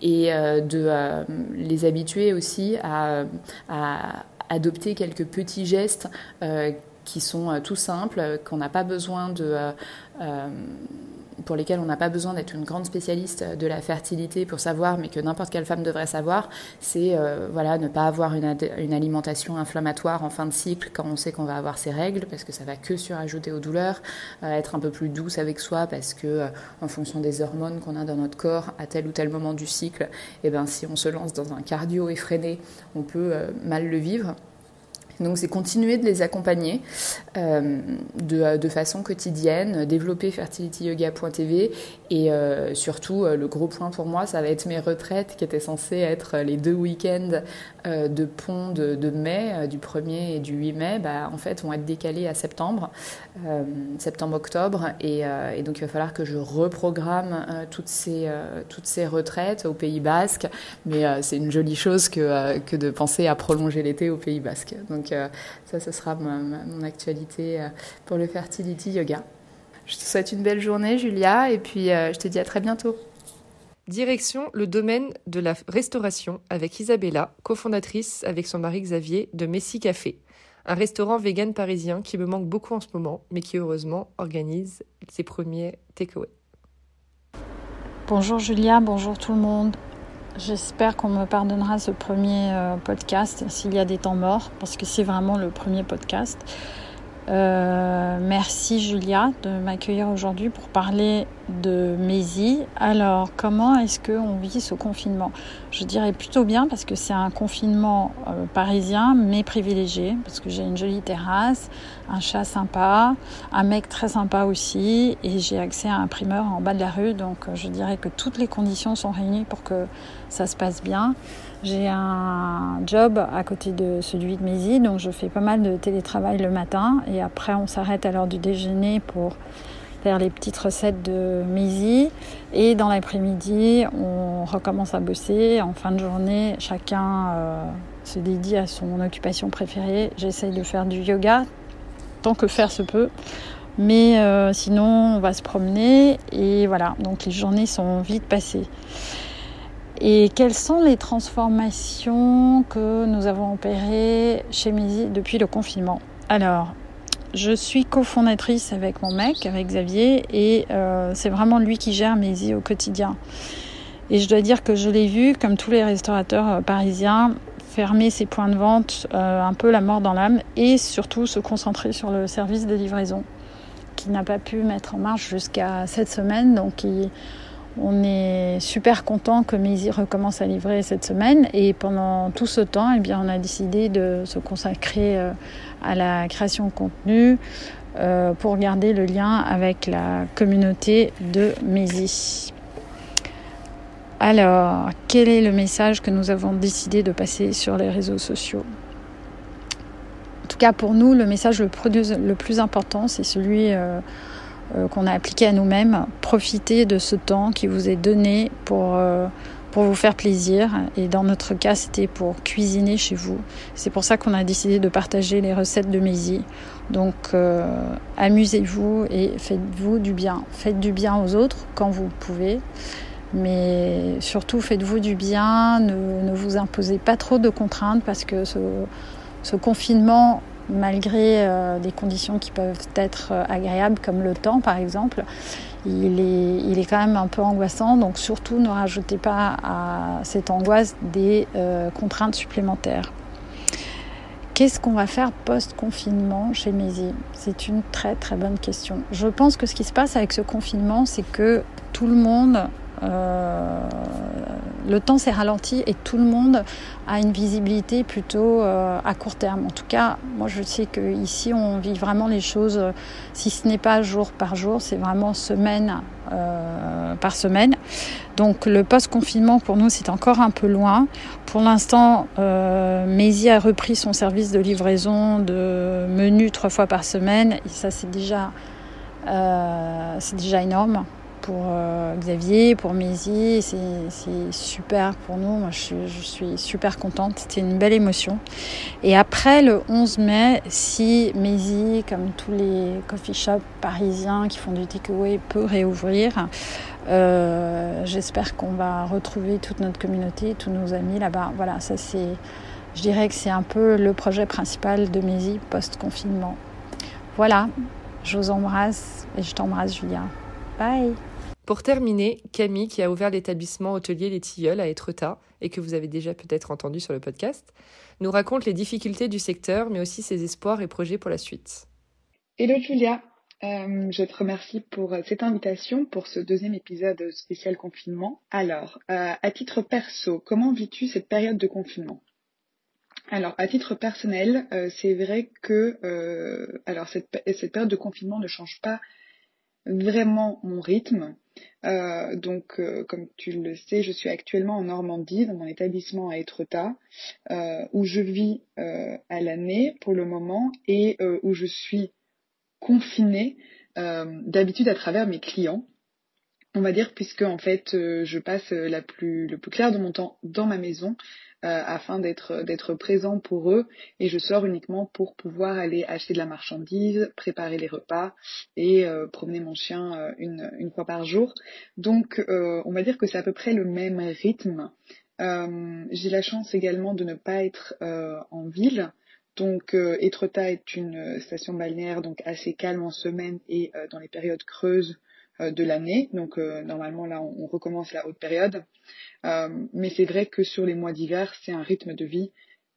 et euh, de euh, les habituer aussi à, à adopter quelques petits gestes euh, qui sont euh, tout simples, qu'on n'a pas besoin de... Euh, euh, pour lesquels on n'a pas besoin d'être une grande spécialiste de la fertilité pour savoir, mais que n'importe quelle femme devrait savoir, c'est euh, voilà, ne pas avoir une, ad- une alimentation inflammatoire en fin de cycle quand on sait qu'on va avoir ses règles, parce que ça va que surajouter aux douleurs, euh, être un peu plus douce avec soi, parce que euh, en fonction des hormones qu'on a dans notre corps à tel ou tel moment du cycle, eh ben, si on se lance dans un cardio effréné, on peut euh, mal le vivre. Donc, c'est continuer de les accompagner euh, de, de façon quotidienne, développer fertility yoga point t v et euh, surtout, euh, le gros point pour moi, ça va être mes retraites qui étaient censées être les deux week-ends euh, de pont de, de mai, euh, du premier et du huit mai, bah, en fait, vont être décalés à septembre, euh, septembre-octobre. Et, euh, et donc, il va falloir que je reprogramme euh, toutes, ces, euh, toutes ces retraites au Pays Basque. Mais euh, c'est une jolie chose que, euh, que de penser à prolonger l'été au Pays Basque. Donc, Donc euh, ça, ce sera ma, ma, mon actualité euh, pour le fertility yoga. Je te souhaite une belle journée, Julia, et puis euh, je te dis à très bientôt. Direction le domaine de la restauration avec Isabella, cofondatrice avec son mari Xavier de Messi Café, un restaurant vegan parisien qui me manque beaucoup en ce moment, mais qui heureusement organise ses premiers takeaways. Bonjour Julia, bonjour tout le monde. J'espère qu'on me pardonnera ce premier podcast s'il y a des temps morts, parce que c'est vraiment le premier podcast. Euh, merci Julia de m'accueillir aujourd'hui pour parler de Messi. Alors, comment est-ce qu'on vit ce confinement ? Je dirais plutôt bien, parce que c'est un confinement euh, parisien, mais privilégié, parce que j'ai une jolie terrasse, un chat sympa, un mec très sympa aussi, et j'ai accès à un primeur en bas de la rue, donc euh, je dirais que toutes les conditions sont réunies pour que ça se passe bien. J'ai un job à côté de celui de Messi, donc je fais pas mal de télétravail le matin, et après on s'arrête à l'heure du déjeuner pour faire les petites recettes de Messi, et dans l'après-midi on recommence à bosser. En fin de journée, chacun euh, se dédie à son occupation préférée. J'essaye de faire du yoga tant que faire se peut, mais euh, sinon on va se promener, et voilà, donc les journées sont vite passées. Et quelles sont les transformations que nous avons opérées chez Messi depuis le confinement ? Alors, je suis cofondatrice avec mon mec, avec Xavier, et euh, c'est vraiment lui qui gère Messi au quotidien. Et je dois dire que je l'ai vu, comme tous les restaurateurs euh, parisiens, fermer ses points de vente euh, un peu la mort dans l'âme, et surtout se concentrer sur le service de livraison, qu'il n'a pas pu mettre en marche jusqu'à cette semaine, donc il... On est super content que Messi recommence à livrer cette semaine, et pendant tout ce temps, eh bien, on a décidé de se consacrer à la création de contenu pour garder le lien avec la communauté de Messi. Alors, quel est le message que nous avons décidé de passer sur les réseaux sociaux ? En tout cas, pour nous, le message le plus important, c'est celui... qu'on a appliqué à nous-mêmes. Profitez de ce temps qui vous est donné pour, euh, pour vous faire plaisir. Et dans notre cas, c'était pour cuisiner chez vous. C'est pour ça qu'on a décidé de partager les recettes de Messi. Donc, euh, amusez-vous et faites-vous du bien. Faites du bien aux autres quand vous pouvez. Mais surtout, faites-vous du bien. Ne, ne vous imposez pas trop de contraintes, parce que ce, ce confinement... malgré euh, des conditions qui peuvent être euh, agréables, comme le temps par exemple, il est, il est quand même un peu angoissant. Donc surtout, ne rajoutez pas à cette angoisse des euh, contraintes supplémentaires. Qu'est-ce qu'on va faire post-confinement chez Messi ? C'est une très très bonne question. Je pense que ce qui se passe avec ce confinement, c'est que tout le monde... Euh, le temps s'est ralenti et tout le monde a une visibilité plutôt euh, à court terme. En tout cas, moi je sais qu'ici on vit vraiment les choses, euh, si ce n'est pas jour par jour, c'est vraiment semaine euh, par semaine. Donc le post-confinement pour nous c'est encore un peu loin. Pour l'instant, euh, Maisy a repris son service de livraison de menus trois fois par semaine et ça c'est déjà, euh, c'est déjà énorme. Pour euh, Xavier, pour Maisy, c'est, c'est super pour nous. Moi, je, je suis super contente. C'était une belle émotion. Et après, le onze mai, si Maisy, comme tous les coffee shops parisiens qui font du takeaway, peut réouvrir, euh, j'espère qu'on va retrouver toute notre communauté, tous nos amis là-bas. Voilà, ça c'est, je dirais que c'est un peu le projet principal de Maisy post-confinement. Voilà, je vous embrasse et je t'embrasse, Julia. Bye. Pour terminer, Camille, qui a ouvert l'établissement hôtelier Les Tilleuls à Etretat, et que vous avez déjà peut-être entendu sur le podcast, nous raconte les difficultés du secteur, mais aussi ses espoirs et projets pour la suite. Hello Julia, euh, je te remercie pour cette invitation, pour ce deuxième épisode spécial confinement. Alors, euh, à titre perso, comment vis-tu cette période de confinement ? Alors, à titre personnel, euh, c'est vrai que euh, alors cette, cette période de confinement ne change pas vraiment mon rythme. Euh, donc, euh, comme tu le sais, je suis actuellement en Normandie, dans mon établissement à Etretat, euh, où je vis euh, à l'année pour le moment et euh, où je suis confinée euh, d'habitude à travers mes clients. On va dire puisque en fait, euh, je passe la plus, le plus clair de mon temps dans ma maison euh, afin d'être, d'être présent pour eux et je sors uniquement pour pouvoir aller acheter de la marchandise, préparer les repas et euh, promener mon chien euh, une, une fois par jour. Donc, euh, on va dire que c'est à peu près le même rythme. Euh, j'ai la chance également de ne pas être euh, en ville. Donc, euh, Etretat est une station balnéaire donc assez calme en semaine et euh, dans les périodes creuses de l'année, donc euh, normalement là on, on recommence la haute période, euh, mais c'est vrai que sur les mois d'hiver c'est un rythme de vie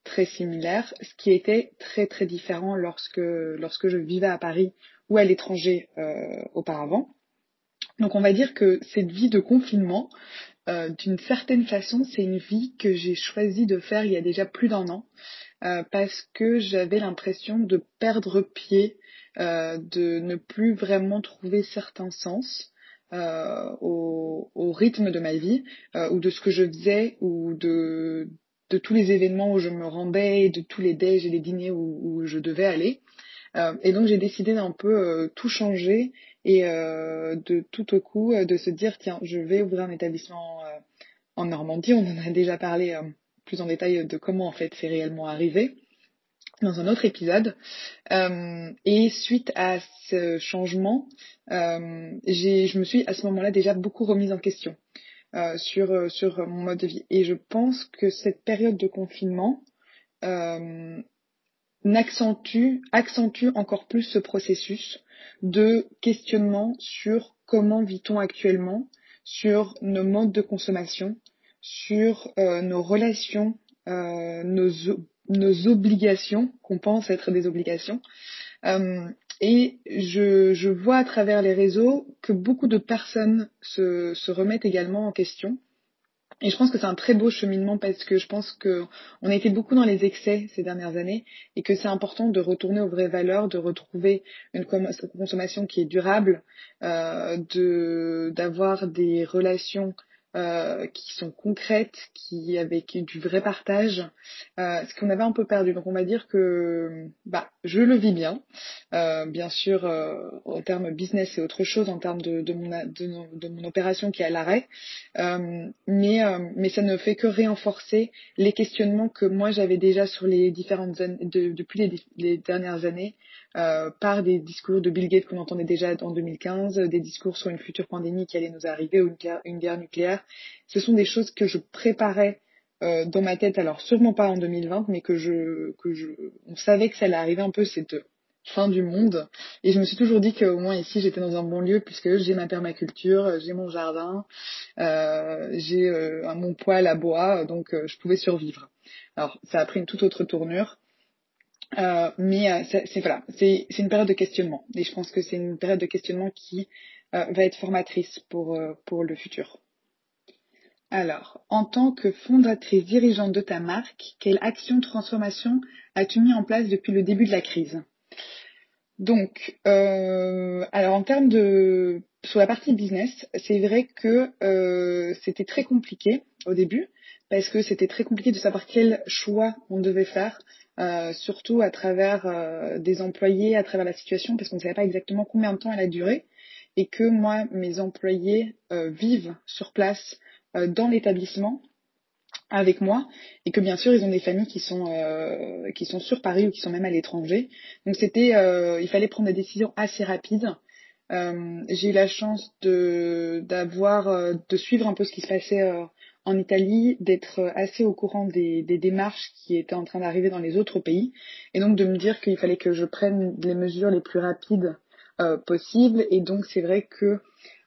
très similaire, ce qui était très très différent lorsque lorsque je vivais à Paris ou à l'étranger euh, auparavant. Donc on va dire que cette vie de confinement, euh, d'une certaine façon, c'est une vie que j'ai choisi de faire il y a déjà plus d'un an, euh, parce que j'avais l'impression de perdre pied, Euh, de ne plus vraiment trouver certains sens euh, au, au rythme de ma vie euh, ou de ce que je faisais ou de, de tous les événements où je me rendais, de tous les déj et les dîners où, où je devais aller. Euh, et donc j'ai décidé d'un peu euh, tout changer et euh, de tout au coup euh, de se dire tiens, je vais ouvrir un établissement euh, en Normandie. On en a déjà parlé euh, plus en détail de comment en fait c'est réellement arrivé dans un autre épisode. Euh, et suite à ce changement, euh, j'ai, je me suis à ce moment-là déjà beaucoup remise en question euh, sur, sur mon mode de vie. Et je pense que cette période de confinement euh, n'accentue, accentue encore plus ce processus de questionnement sur comment vit-on actuellement, sur nos modes de consommation, sur euh, nos relations, euh, nos nos obligations, qu'on pense être des obligations. Euh, et je, je vois à travers les réseaux que beaucoup de personnes se, se remettent également en question. Et je pense que c'est un très beau cheminement parce que je pense que on a été beaucoup dans les excès ces dernières années et que c'est important de retourner aux vraies valeurs, de retrouver une consommation qui est durable, euh, de, d'avoir des relations Euh, qui sont concrètes, qui avec du vrai partage, euh, ce qu'on avait un peu perdu. Donc on va dire que bah je le vis bien, euh, bien sûr euh, en termes business c'est autre chose, en termes de, de mon de, de mon opération qui est à l'arrêt, euh, mais euh, mais ça ne fait que renforcer les questionnements que moi j'avais déjà sur les différentes années, de, depuis les, les dernières années. Euh, par des discours de Bill Gates qu'on entendait déjà en deux mille quinze, des discours sur une future pandémie qui allait nous arriver ou une guerre, une guerre nucléaire. Ce sont des choses que je préparais euh, dans ma tête, alors sûrement pas en deux mille vingt, mais que je, que je, on savait que ça allait arriver un peu cette fin du monde. Et je me suis toujours dit qu'au moins ici j'étais dans un bon lieu puisque j'ai ma permaculture, j'ai mon jardin, euh, j'ai euh, mon poêle à bois, donc euh, je pouvais survivre. Alors ça a pris une toute autre tournure. Euh, mais euh, c'est, c'est voilà, c'est, c'est une période de questionnement et je pense que c'est une période de questionnement qui euh, va être formatrice pour euh, pour le futur. Alors, en tant que fondatrice dirigeante de ta marque, quelle action de transformation as-tu mis en place depuis le début de la crise ? Donc, euh, alors en termes de... Sur la partie business, c'est vrai que euh, c'était très compliqué au début, parce que c'était très compliqué de savoir quel choix on devait faire, euh, surtout à travers euh, des employés, à travers la situation, parce qu'on ne savait pas exactement combien de temps elle a duré, et que moi, mes employés euh, vivent sur place euh, dans l'établissement avec moi, et que bien sûr, ils ont des familles qui sont euh, qui sont sur Paris ou qui sont même à l'étranger. Donc c'était, euh, il fallait prendre des décisions assez rapides. Euh, j'ai eu la chance de d'avoir euh, de suivre un peu ce qui se passait euh, en Italie, d'être euh, assez au courant des, des démarches qui étaient en train d'arriver dans les autres pays, et donc de me dire qu'il fallait que je prenne les mesures les plus rapides euh, possibles. Et donc c'est vrai que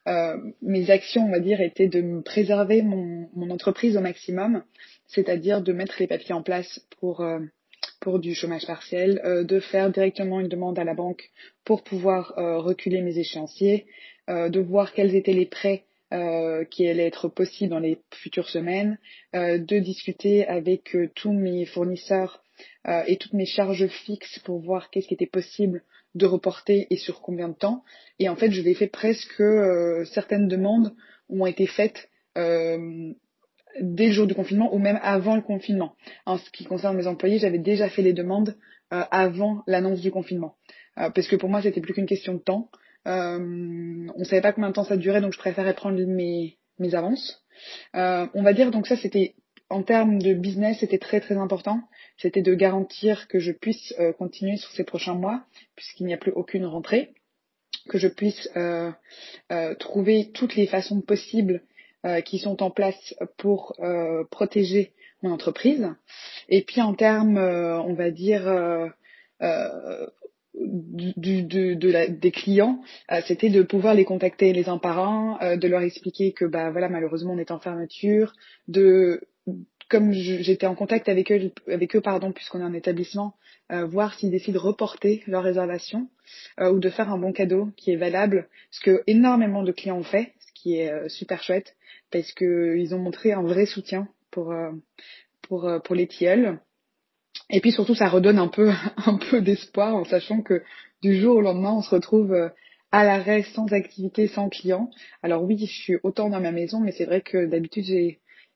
euh, mes actions, on va dire, étaient de me préserver mon, mon entreprise au maximum, c'est-à-dire de mettre les papiers en place pour euh, pour du chômage partiel, euh, de faire directement une demande à la banque pour pouvoir euh, reculer mes échéanciers, euh, de voir quels étaient les prêts euh, qui allaient être possibles dans les futures semaines, euh, de discuter avec euh, tous mes fournisseurs euh, et toutes mes charges fixes pour voir qu'est-ce qui était possible de reporter et sur combien de temps. Et en fait, je l'ai fait presque, euh, certaines demandes ont été faites euh, dès le jour du confinement ou même avant le confinement. En ce qui concerne mes employés, j'avais déjà fait les demandes euh, avant l'annonce du confinement. Euh, parce que pour moi, c'était plus qu'une question de temps. Euh, on ne savait pas combien de temps ça durait, donc je préférais prendre mes, mes avances. Euh, on va dire, donc ça, c'était en termes de business, c'était très très important. C'était de garantir que je puisse euh, continuer sur ces prochains mois, puisqu'il n'y a plus aucune rentrée, que je puisse euh, euh, trouver toutes les façons possibles Euh, qui sont en place pour euh, protéger mon entreprise. Et puis en termes, euh, on va dire, euh, euh, du, de, de la, des clients, euh, c'était de pouvoir les contacter les uns par un, euh, de leur expliquer que bah voilà, malheureusement on est en fermeture, de comme je, j'étais en contact avec eux, avec eux pardon, puisqu'on est en établissement, euh, voir s'ils décident de reporter leur réservation euh, ou de faire un bon cadeau qui est valable, ce que énormément de clients ont fait, ce qui est euh, super chouette, parce que ils ont montré un vrai soutien pour euh, pour euh, pour les Tilleuls. Et puis surtout, ça redonne un peu un peu d'espoir en sachant que du jour au lendemain, on se retrouve euh, à l'arrêt, sans activité, sans client. Alors oui, je suis autant dans ma maison, mais c'est vrai que d'habitude j'ai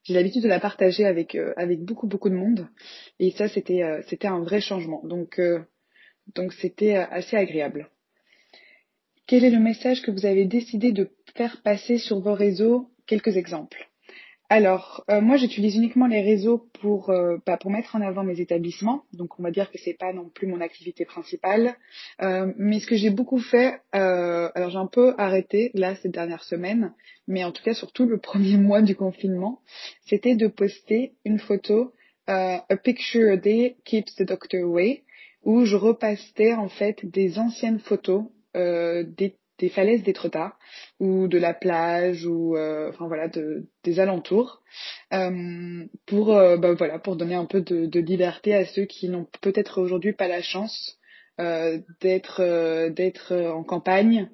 j'ai l'habitude de la partager avec euh, avec beaucoup beaucoup de monde, et ça c'était euh, c'était un vrai changement. Donc euh, donc c'était assez agréable. Quel est le message que vous avez décidé de faire passer sur vos réseaux ? Quelques exemples. Alors, euh, moi, j'utilise uniquement les réseaux pour euh, bah, pour mettre en avant mes établissements. Donc, on va dire que c'est pas non plus mon activité principale. Euh, mais ce que j'ai beaucoup fait, euh, alors j'ai un peu arrêté là ces dernières semaines, mais en tout cas surtout le premier mois du confinement, c'était de poster une photo, euh, a picture a day keeps the doctor away, où je repostais en fait des anciennes photos euh, des des falaises d'Etretat ou de la plage ou euh, enfin voilà de, des alentours euh, pour euh, bah voilà pour donner un peu de, de liberté à ceux qui n'ont peut-être aujourd'hui pas la chance euh, d'être euh, d'être en campagne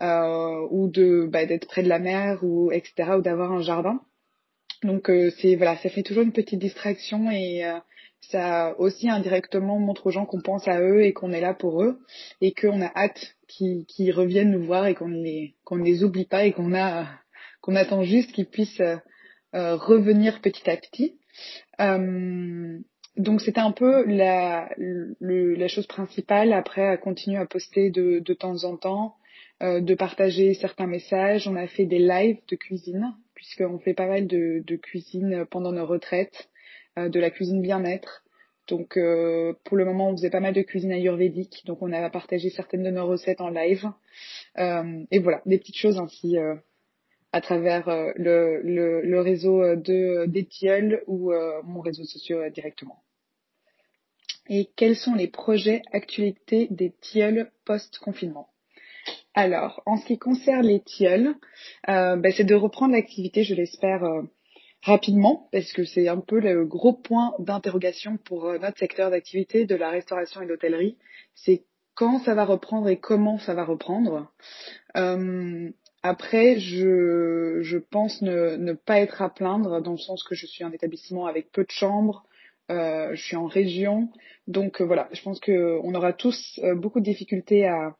euh, ou de bah, d'être près de la mer ou etc ou d'avoir un jardin. Donc euh, c'est voilà, ça fait toujours une petite distraction et euh, ça aussi indirectement montre aux gens qu'on pense à eux et qu'on est là pour eux et qu'on a hâte qu'ils, qu'ils reviennent nous voir et qu'on les qu'on ne les oublie pas et qu'on a qu'on attend juste qu'ils puissent euh, revenir petit à petit. Euh, donc c'était un peu la le, la chose principale. Après, à continuer à poster de de temps en temps, euh, de partager certains messages. On a fait des lives de cuisine puisqu'on fait pas mal de de cuisine pendant nos retraites, de la cuisine bien-être. Donc euh, pour le moment, on faisait pas mal de cuisine ayurvédique, donc on a partagé certaines de nos recettes en live. Euh, et voilà, des petites choses ainsi euh, à travers euh, le, le, le réseau de, des Tilleuls ou euh, mon réseau social euh, directement. Et quels sont les projets actualités des Tilleuls post-confinement ? Alors, en ce qui concerne les Tilleuls, euh, bah, c'est de reprendre l'activité, je l'espère, euh, rapidement, parce que c'est un peu le gros point d'interrogation pour notre secteur d'activité de la restauration et de l'hôtellerie. C'est quand ça va reprendre et comment ça va reprendre. Euh, Après, je, je pense ne, ne pas être à plaindre, dans le sens que je suis un établissement avec peu de chambres, euh, je suis en région, donc euh, voilà, je pense que on aura tous euh, beaucoup de difficultés à,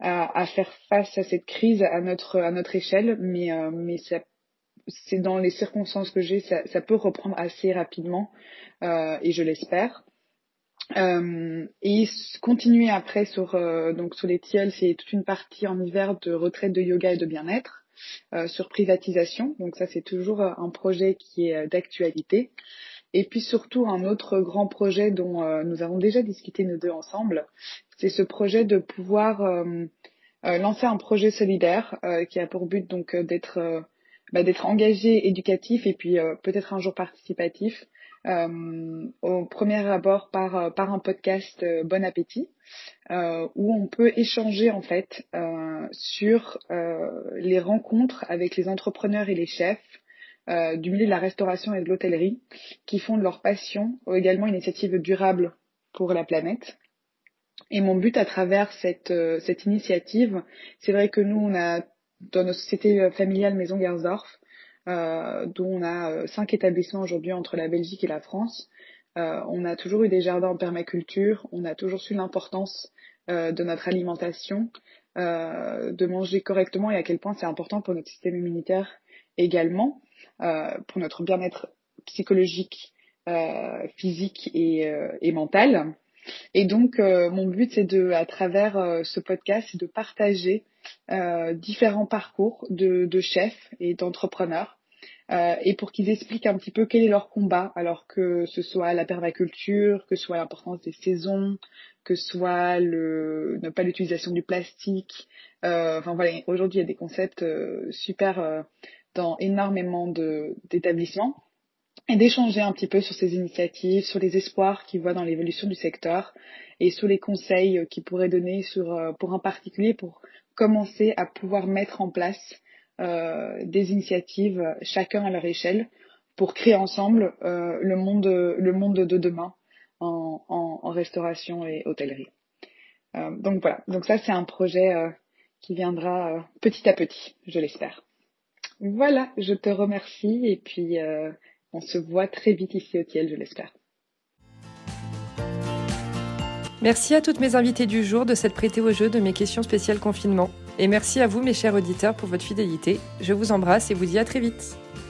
à, à faire face à cette crise à notre, à notre échelle, mais, euh, mais ça, c'est dans les circonstances que j'ai, ça, ça peut reprendre assez rapidement, euh, et je l'espère. Euh, et continuer après sur euh, donc sur les Tilleuls, c'est toute une partie en hiver de retraite de yoga et de bien-être euh, sur privatisation, donc ça c'est toujours un projet qui est d'actualité. Et puis surtout un autre grand projet dont euh, nous avons déjà discuté nous deux ensemble, c'est ce projet de pouvoir euh, euh, lancer un projet solidaire euh, qui a pour but donc d'être euh, bah, d'être engagé, éducatif et puis euh, peut-être un jour participatif. Euh, au premier abord par par un podcast euh, Bon Appétit euh, où on peut échanger en fait euh, sur euh, les rencontres avec les entrepreneurs et les chefs euh, du milieu de la restauration et de l'hôtellerie qui font de leur passion également une initiative durable pour la planète. Et mon but à travers cette euh, cette initiative, c'est vrai que nous on a dans notre société familiale Maison Gersdorf, Euh, dont on a euh, cinq établissements aujourd'hui entre la Belgique et la France. Euh, on a toujours eu des jardins en permaculture, on a toujours su l'importance euh, de notre alimentation, euh, de manger correctement et à quel point c'est important pour notre système immunitaire également, euh, pour notre bien-être psychologique, euh, physique et, euh, et mental. Et donc euh, mon but c'est de, à travers euh, ce podcast, c'est de partager euh, différents parcours de, de chefs et d'entrepreneurs euh, et pour qu'ils expliquent un petit peu quel est leur combat, alors que ce soit la permaculture, que ce soit l'importance des saisons, que ce soit le ne pas l'utilisation du plastique. Euh, enfin voilà, aujourd'hui il y a des concepts euh, super euh, dans énormément de d'établissements. Et d'échanger un petit peu sur ces initiatives, sur les espoirs qu'ils voient dans l'évolution du secteur et sur les conseils qu'ils pourraient donner sur, pour un particulier pour commencer à pouvoir mettre en place euh, des initiatives chacun à leur échelle pour créer ensemble euh, le monde, le monde de demain en, en, en restauration et hôtellerie. Euh, donc voilà, donc ça c'est un projet euh, qui viendra euh, petit à petit, je l'espère. Voilà, je te remercie et puis... Euh, On se voit très vite ici au Tilleuls, je l'espère. Merci à toutes mes invitées du jour de s'être prêtées au jeu de mes questions spéciales confinement. Et merci à vous, mes chers auditeurs, pour votre fidélité. Je vous embrasse et vous dis à très vite.